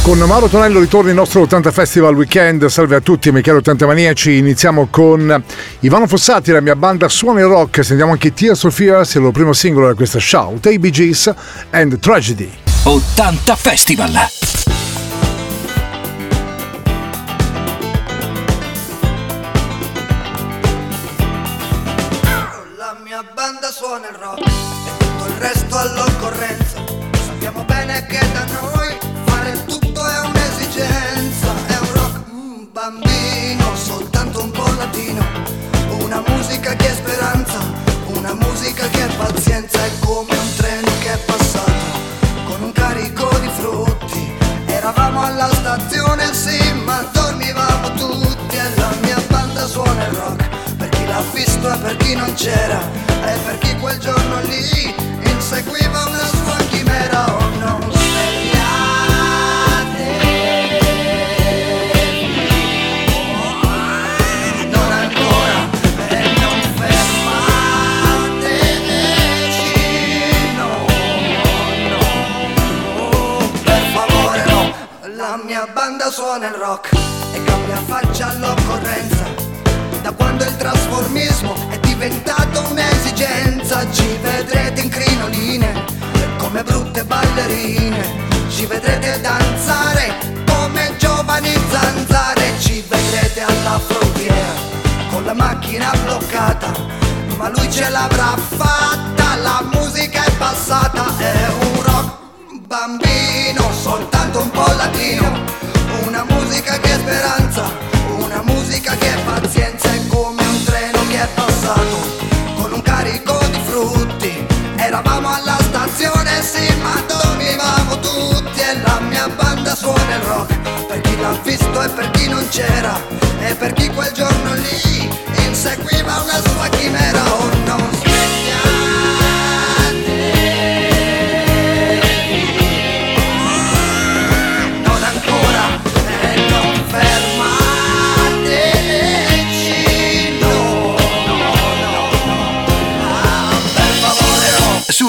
Con Mauro Tonello ritorna il nostro 80 Festival Weekend. Salve a tutti, amici 80 maniaci. Iniziamo con Ivano Fossati, la mia banda suona il rock. Sentiamo anche Tia Sofia, se è il primo singolo da questa Shout, ABGs and Tragedy. 80 Festival. La mia banda suona il rock e tutto il resto all'occorrenza. Sappiamo bene che da noi tutto è un'esigenza, è un rock bambino, soltanto un po' latino. Una musica che è speranza, una musica che è pazienza. È come un treno che è passato con un carico di frutti. Eravamo alla stazione, sì, ma dormivamo tutti. E la mia banda suona il rock, per chi l'ha visto e per chi non c'era, e per chi quel giorno lì inseguiva una sua chimera. Oh no, suona il rock e cambia faccia all'occorrenza. Da quando il trasformismo è diventato un'esigenza, ci vedrete in crinoline come brutte ballerine, ci vedrete danzare come giovani zanzare, ci vedrete alla frontiera con la macchina bloccata, ma lui ce l'avrà fatta, la musica è passata. È un rock bambino, soltanto un po' latino. Una musica che è speranza, una musica che è pazienza. È come un treno che è passato con un carico di frutti. Eravamo alla stazione, sì, ma dormivamo tutti. E la mia banda suona il rock, per chi l'ha visto e per chi non c'era, e per chi quel giorno lì inseguiva una sua chimera. Oh no, su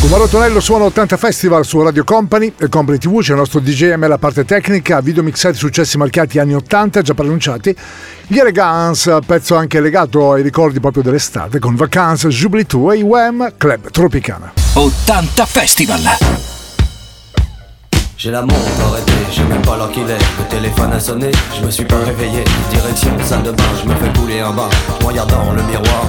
Con Mauro Tonello suona 80 Festival su Radio Company e Compli TV. C'è il nostro DJM, la parte tecnica, video mixati, successi marchiati anni 80, già preannunciati. Gli Elegans, pezzo anche legato ai ricordi proprio dell'estate, con Vacanza, Jubilee 2 e Wham, Club Tropicana. 80 Festival. J'ai la montre arrêtée, j'ai même pas l'heure qu'il est. Le téléphone a sonné, je me suis pas réveillé. Direction salle de bain, je me fais couler un bain. Je me regarde dans le miroir,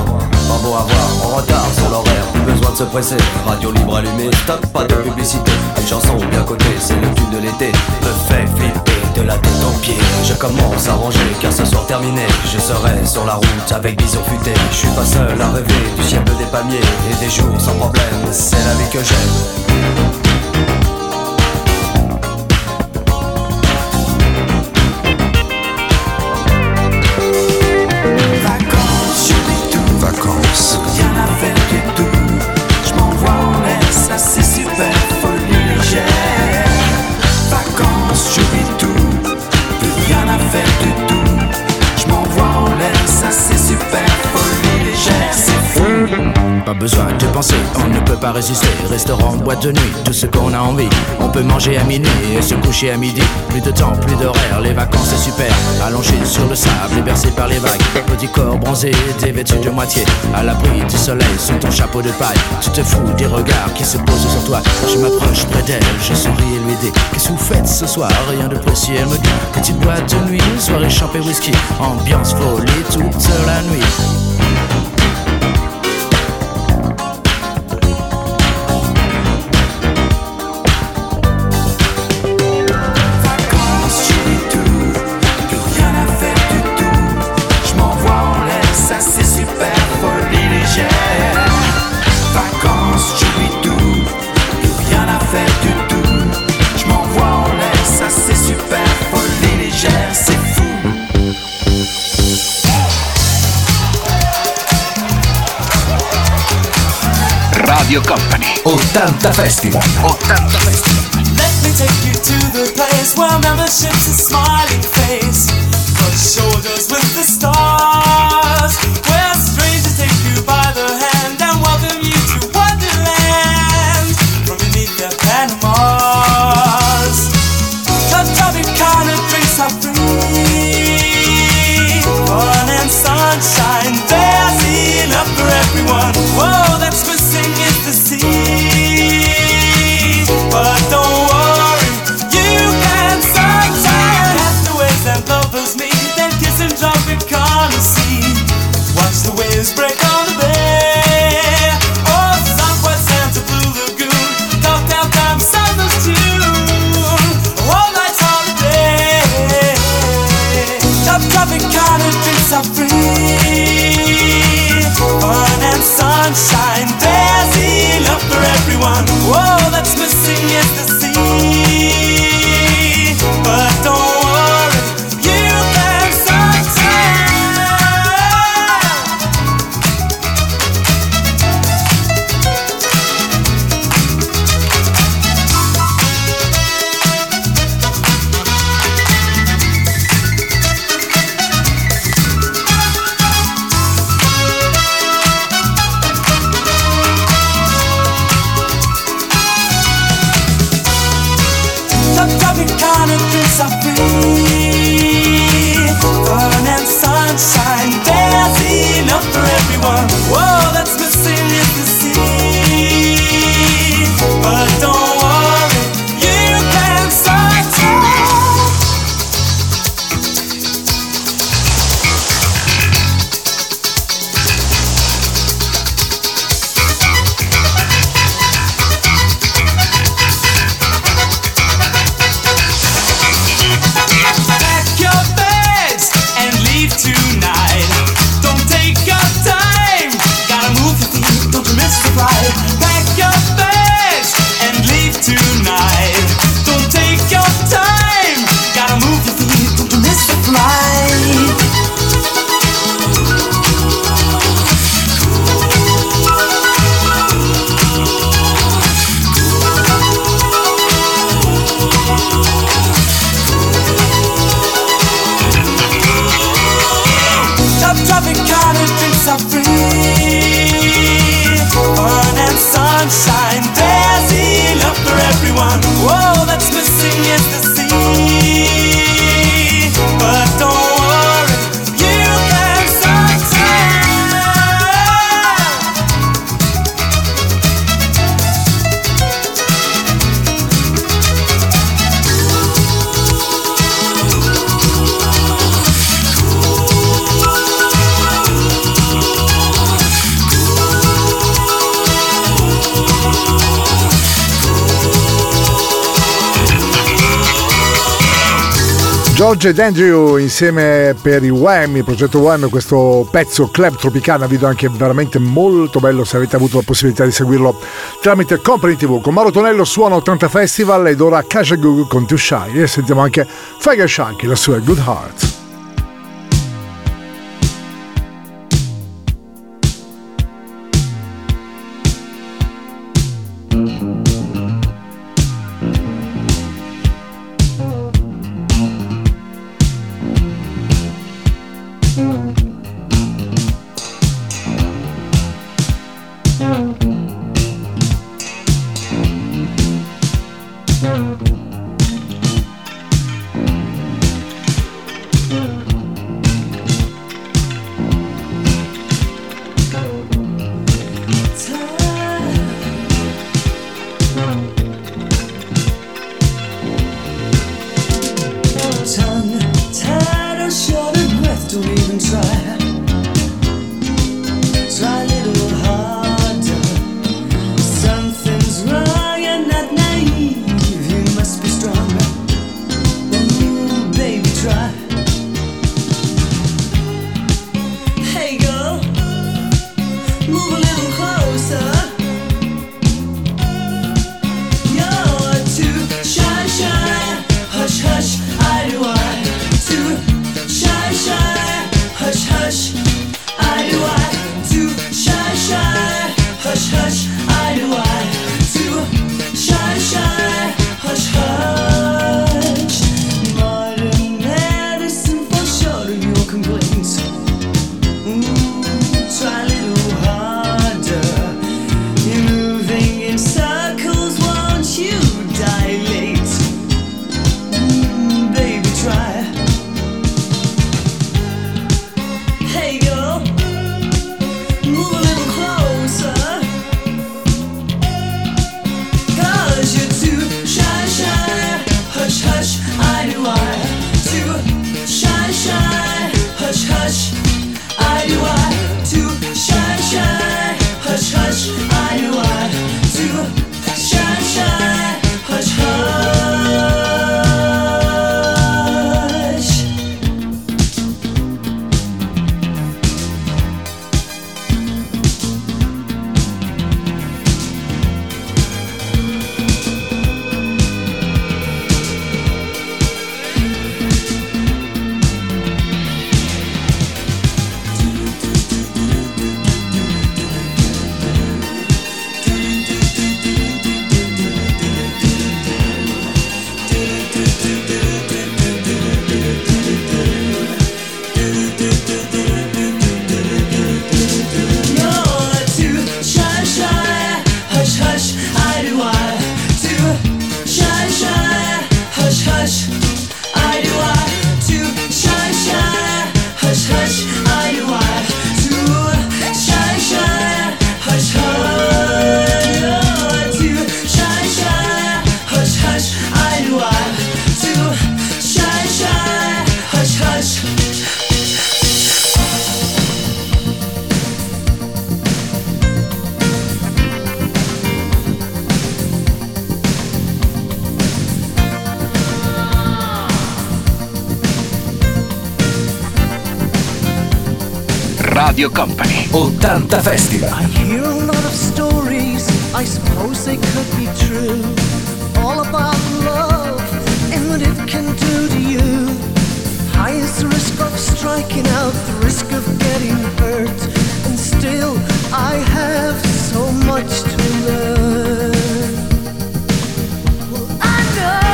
pas beau à voir. En retard sur l'horaire, plus besoin de se presser. Radio libre allumée, stop, pas de publicité. Une chanson bien côté, c'est le tube de l'été. Me fait flipper de la tête en pied. Je commence à ranger car ce soir terminé, je serai sur la route avec bison futé. Je suis pas seul à rêver du ciel bleu des palmiers et des jours sans problème, c'est la vie que j'aime. Vacances, j'oublie tout. Vacances, rien à faire du tout. Je m'envoie en l'air, ça c'est super folie légère. Vacances, j'oublie tout. Pas besoin de penser, on ne peut pas résister. Restaurant, boîte de nuit, tout ce qu'on a envie. On peut manger à minuit et se coucher à midi. Plus de temps, plus d'horaire, les vacances c'est super. Allongé sur le sable et bercé par les vagues. Petit corps bronzé, dévêtu de moitié. À l'abri du soleil, sous ton chapeau de paille. Tu te fous des regards qui se posent sur toi. Je m'approche près d'elle, je souris et lui dis: qu'est-ce que vous faites ce soir? Rien de précis, elle me dit. Petite boîte de nuit, soirée champée whisky. Ambiance folie toute la nuit. Radio Company 80 Festival. 80 Festival. Let me take you to the place where membership's a smiling face. Put shoulders with the stars. Where strangers take you by the hand and welcome you to Wonderland. From beneath their Panamas, Club Tropicana drinks are free. Fun and sunshine, there's enough for everyone. Whoa, that's good. The sea, but don't worry, you can sometimes. As the waves and lovers meet, they kiss and drop and can't see. Watch the waves break on the bay. Oh, Southwest Santa Blue Lagoon, downtown time, Southern June, all night holiday. Top topic kind of drinks are free. Fun and sunshine. For everyone, whoa, that's missing is the sea. But don't worry, you can George ed Andrew insieme per i Wham, il progetto Wham, questo pezzo Club Tropicana, video anche veramente molto bello se avete avuto la possibilità di seguirlo tramite Company TV. Con Mauro Tonello suona 80 Festival ed ora Kajagoogoo con Too Shy e sentiamo anche Faga Shanky, la sua Good Heart. Radio Company 80 Festival. I hear a lot of stories, I suppose they could be true, all about love and what it can do to you. High is the risk of striking out, the risk of getting hurt, and still I have so much to learn. Well, I know.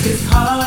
It's hard.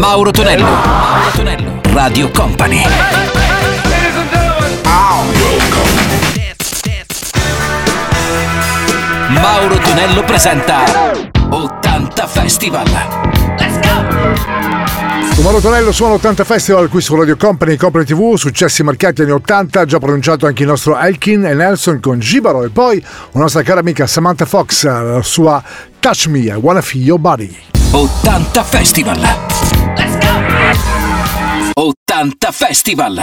Mauro Tonello. Mauro Tonello. Radio Company. Mauro Tonello presenta 80 Festival. Let's go! Su Mauro Tonello suona 80 Festival qui su Radio Company, Compli TV, successi marcati anni 80, già pronunciato anche il nostro Elkin e Nelson con Gibaro e poi una nostra cara amica Samantha Fox, la sua Touch Me, I Wanna Feel Your Body. 80 Festival. Let's go! 80 Festival.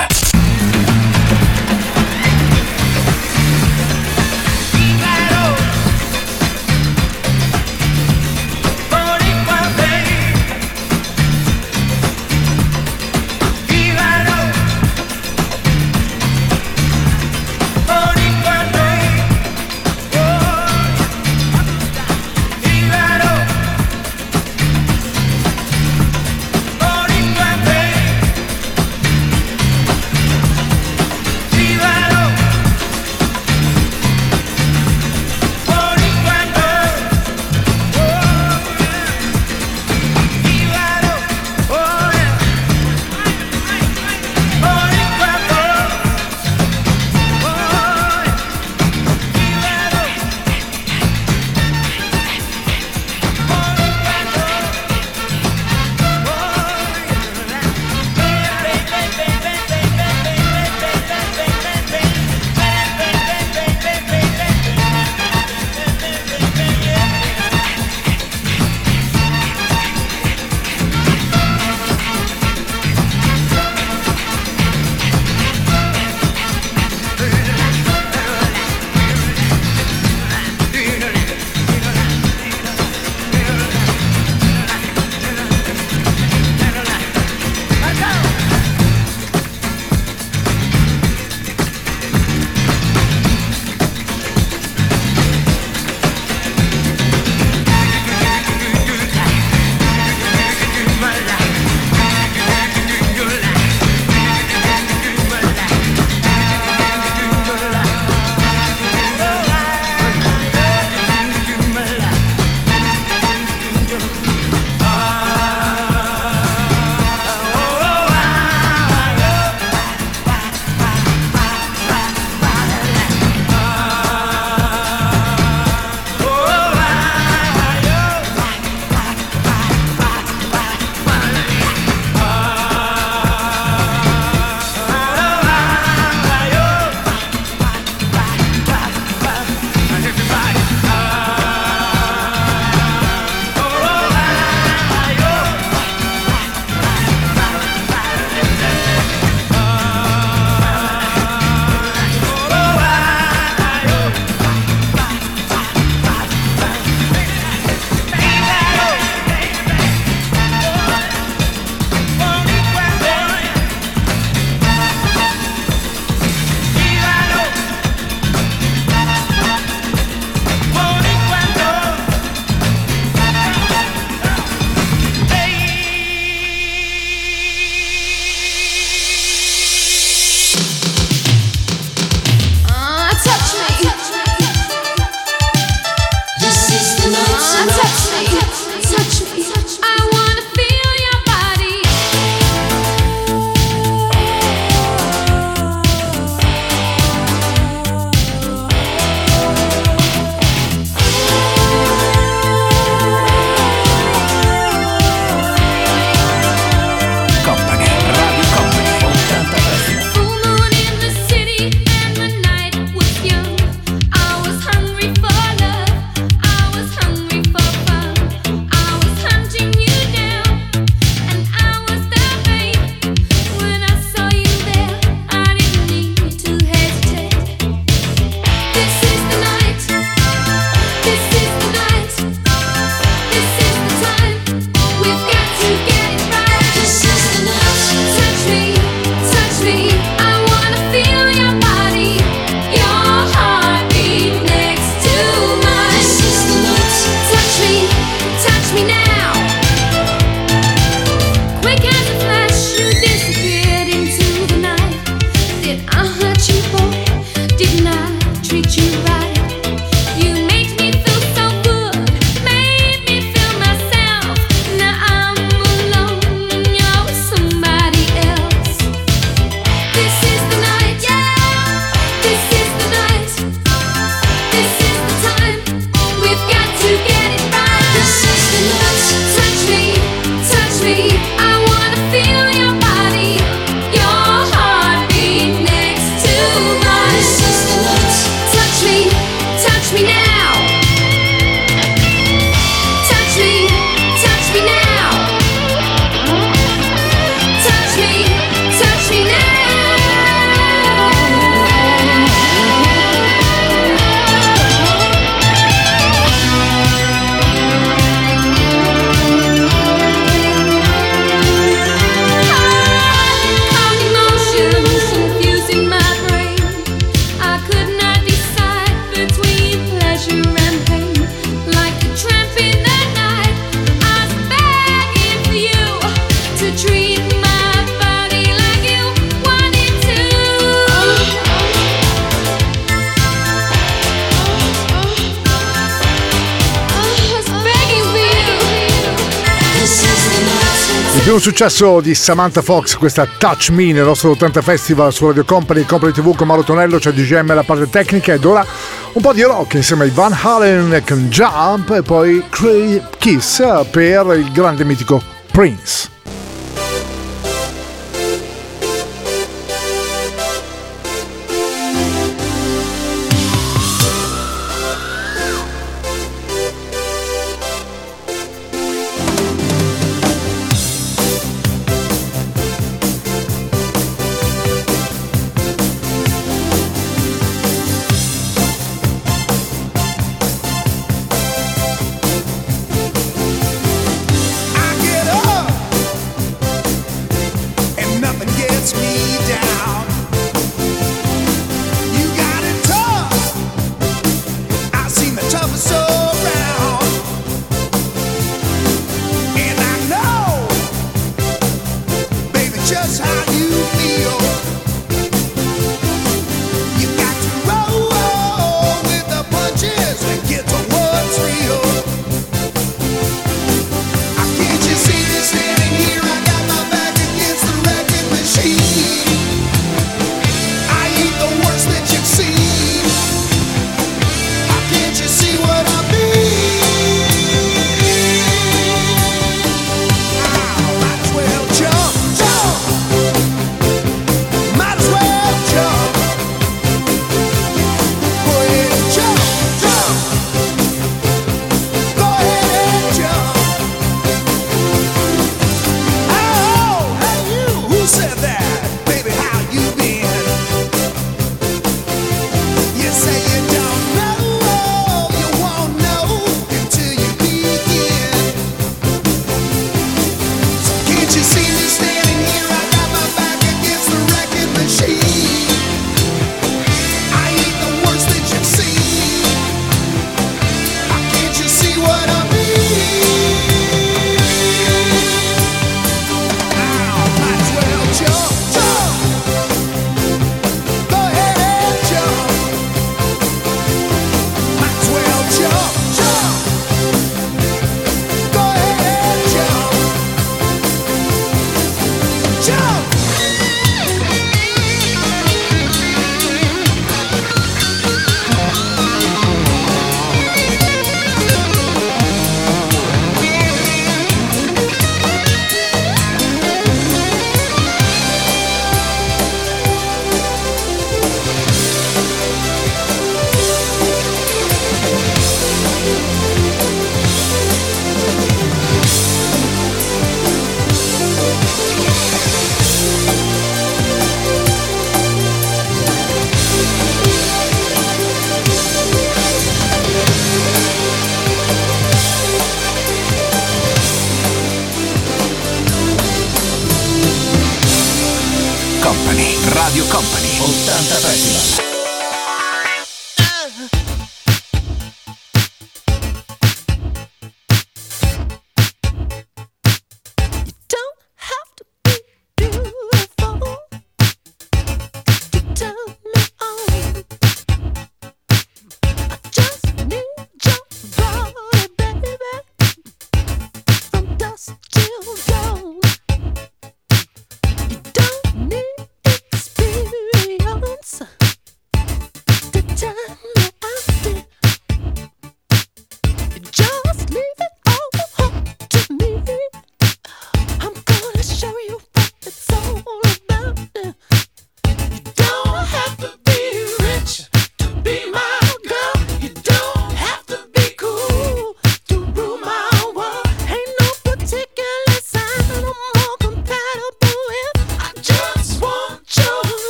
un successo di Samantha Fox, questa Touch Me nel nostro 80 Festival su Radio Company, Compli TV con Mauro Tonello, c'è DGM alla parte tecnica ed ora un po' di rock insieme ai Van Halen con Jump e poi Kray Kiss per il grande mitico Prince.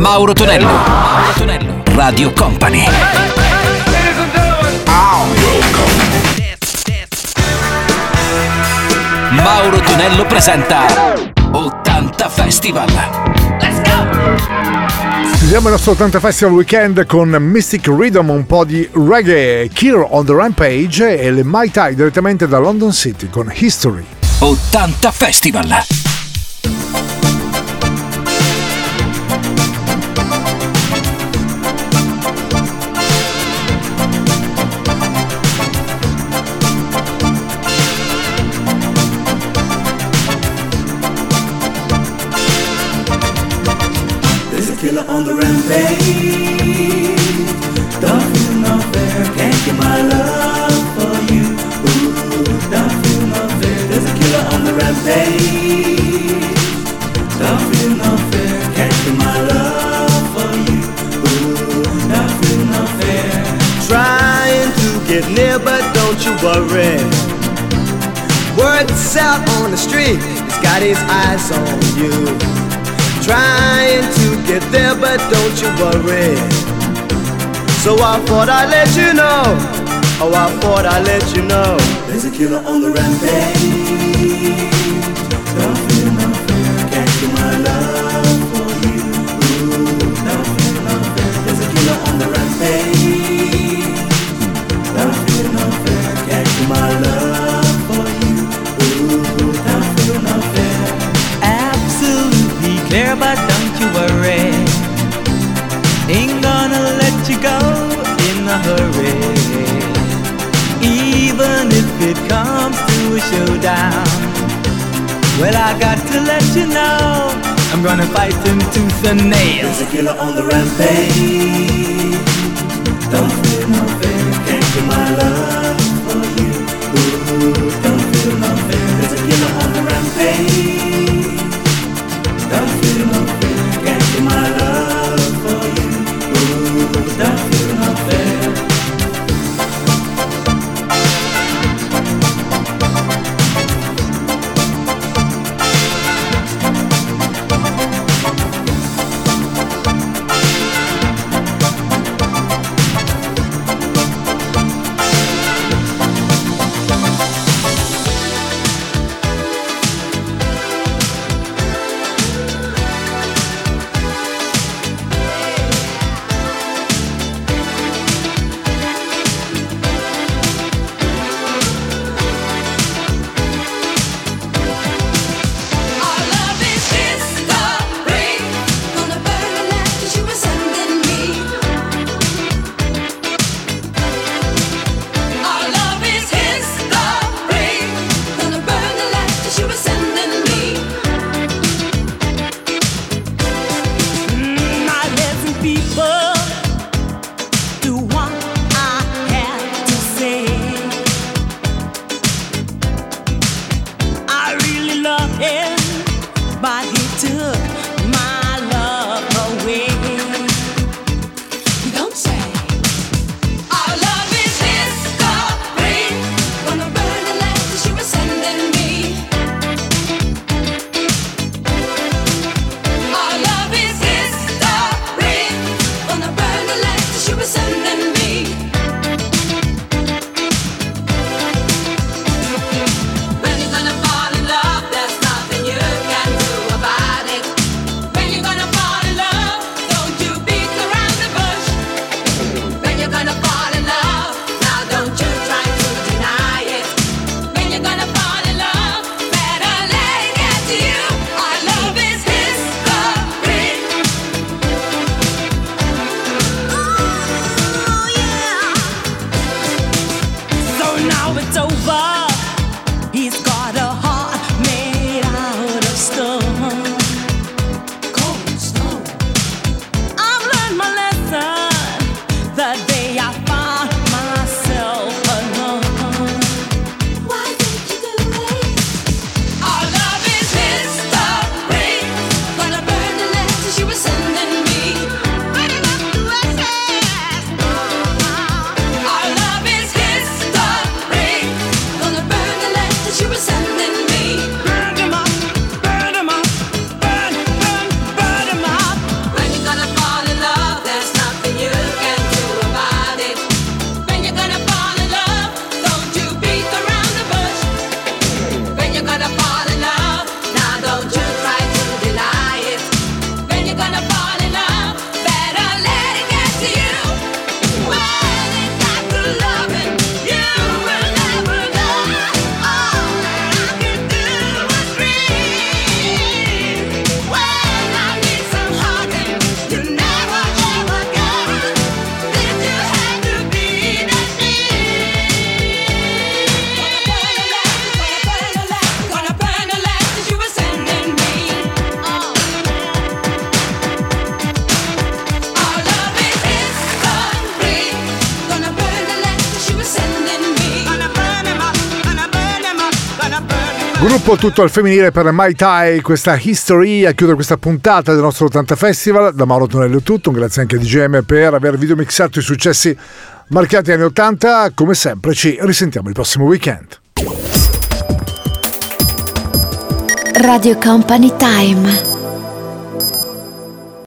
Mauro Tonello, Mauro Tonello, Radio Company. Mauro Tonello presenta 80 Festival. Let's go! Chiudiamo il nostro 80 Festival Weekend con Mystic Riddim, un po' di reggae, Kill on the Rampage e le Mai Tai direttamente da London City con History. 80 Festival. On the rampage, don't feel no fear, can't get my love for you. Ooh, don't feel no fear, there's a killer on the rampage. Don't feel no fear, can't get my love for you. Ooh, don't feel no fear. Trying to get near, but don't you worry. Word's out on the street, he's got his eyes on you. Trying to get there, but don't you worry. So I thought I'd let you know. Oh, I thought I'd let you know. There's a killer on the rampage. Don't feel no fear, can't get my love for you. Ooh, don't feel no fear. There's a killer on the rampage. Don't feel no fear, can't get my love for you. Ooh, don't feel no fear. Absolutely clear, but don't you worry. Ain't gonna let you go in a hurry. Even if it comes to a showdown, well, I got to let you know, I'm gonna fight him tooth and nail. There's a killer on the rampage. Don't feel no fear, can't get my love for you. Ooh, don't feel no fear, there's a killer on the rampage. Don't feel no fear, can't get my love for you. Ooh, don't feel no fear. Gruppo tutto al femminile per Mai Tai, questa History, a chiudere questa puntata del nostro 80 Festival. Da Mauro Tonello è tutto, un grazie anche a DGM per aver videomixato i successi marchiati anni 80. Come sempre ci risentiamo il prossimo weekend. Radio Company Time.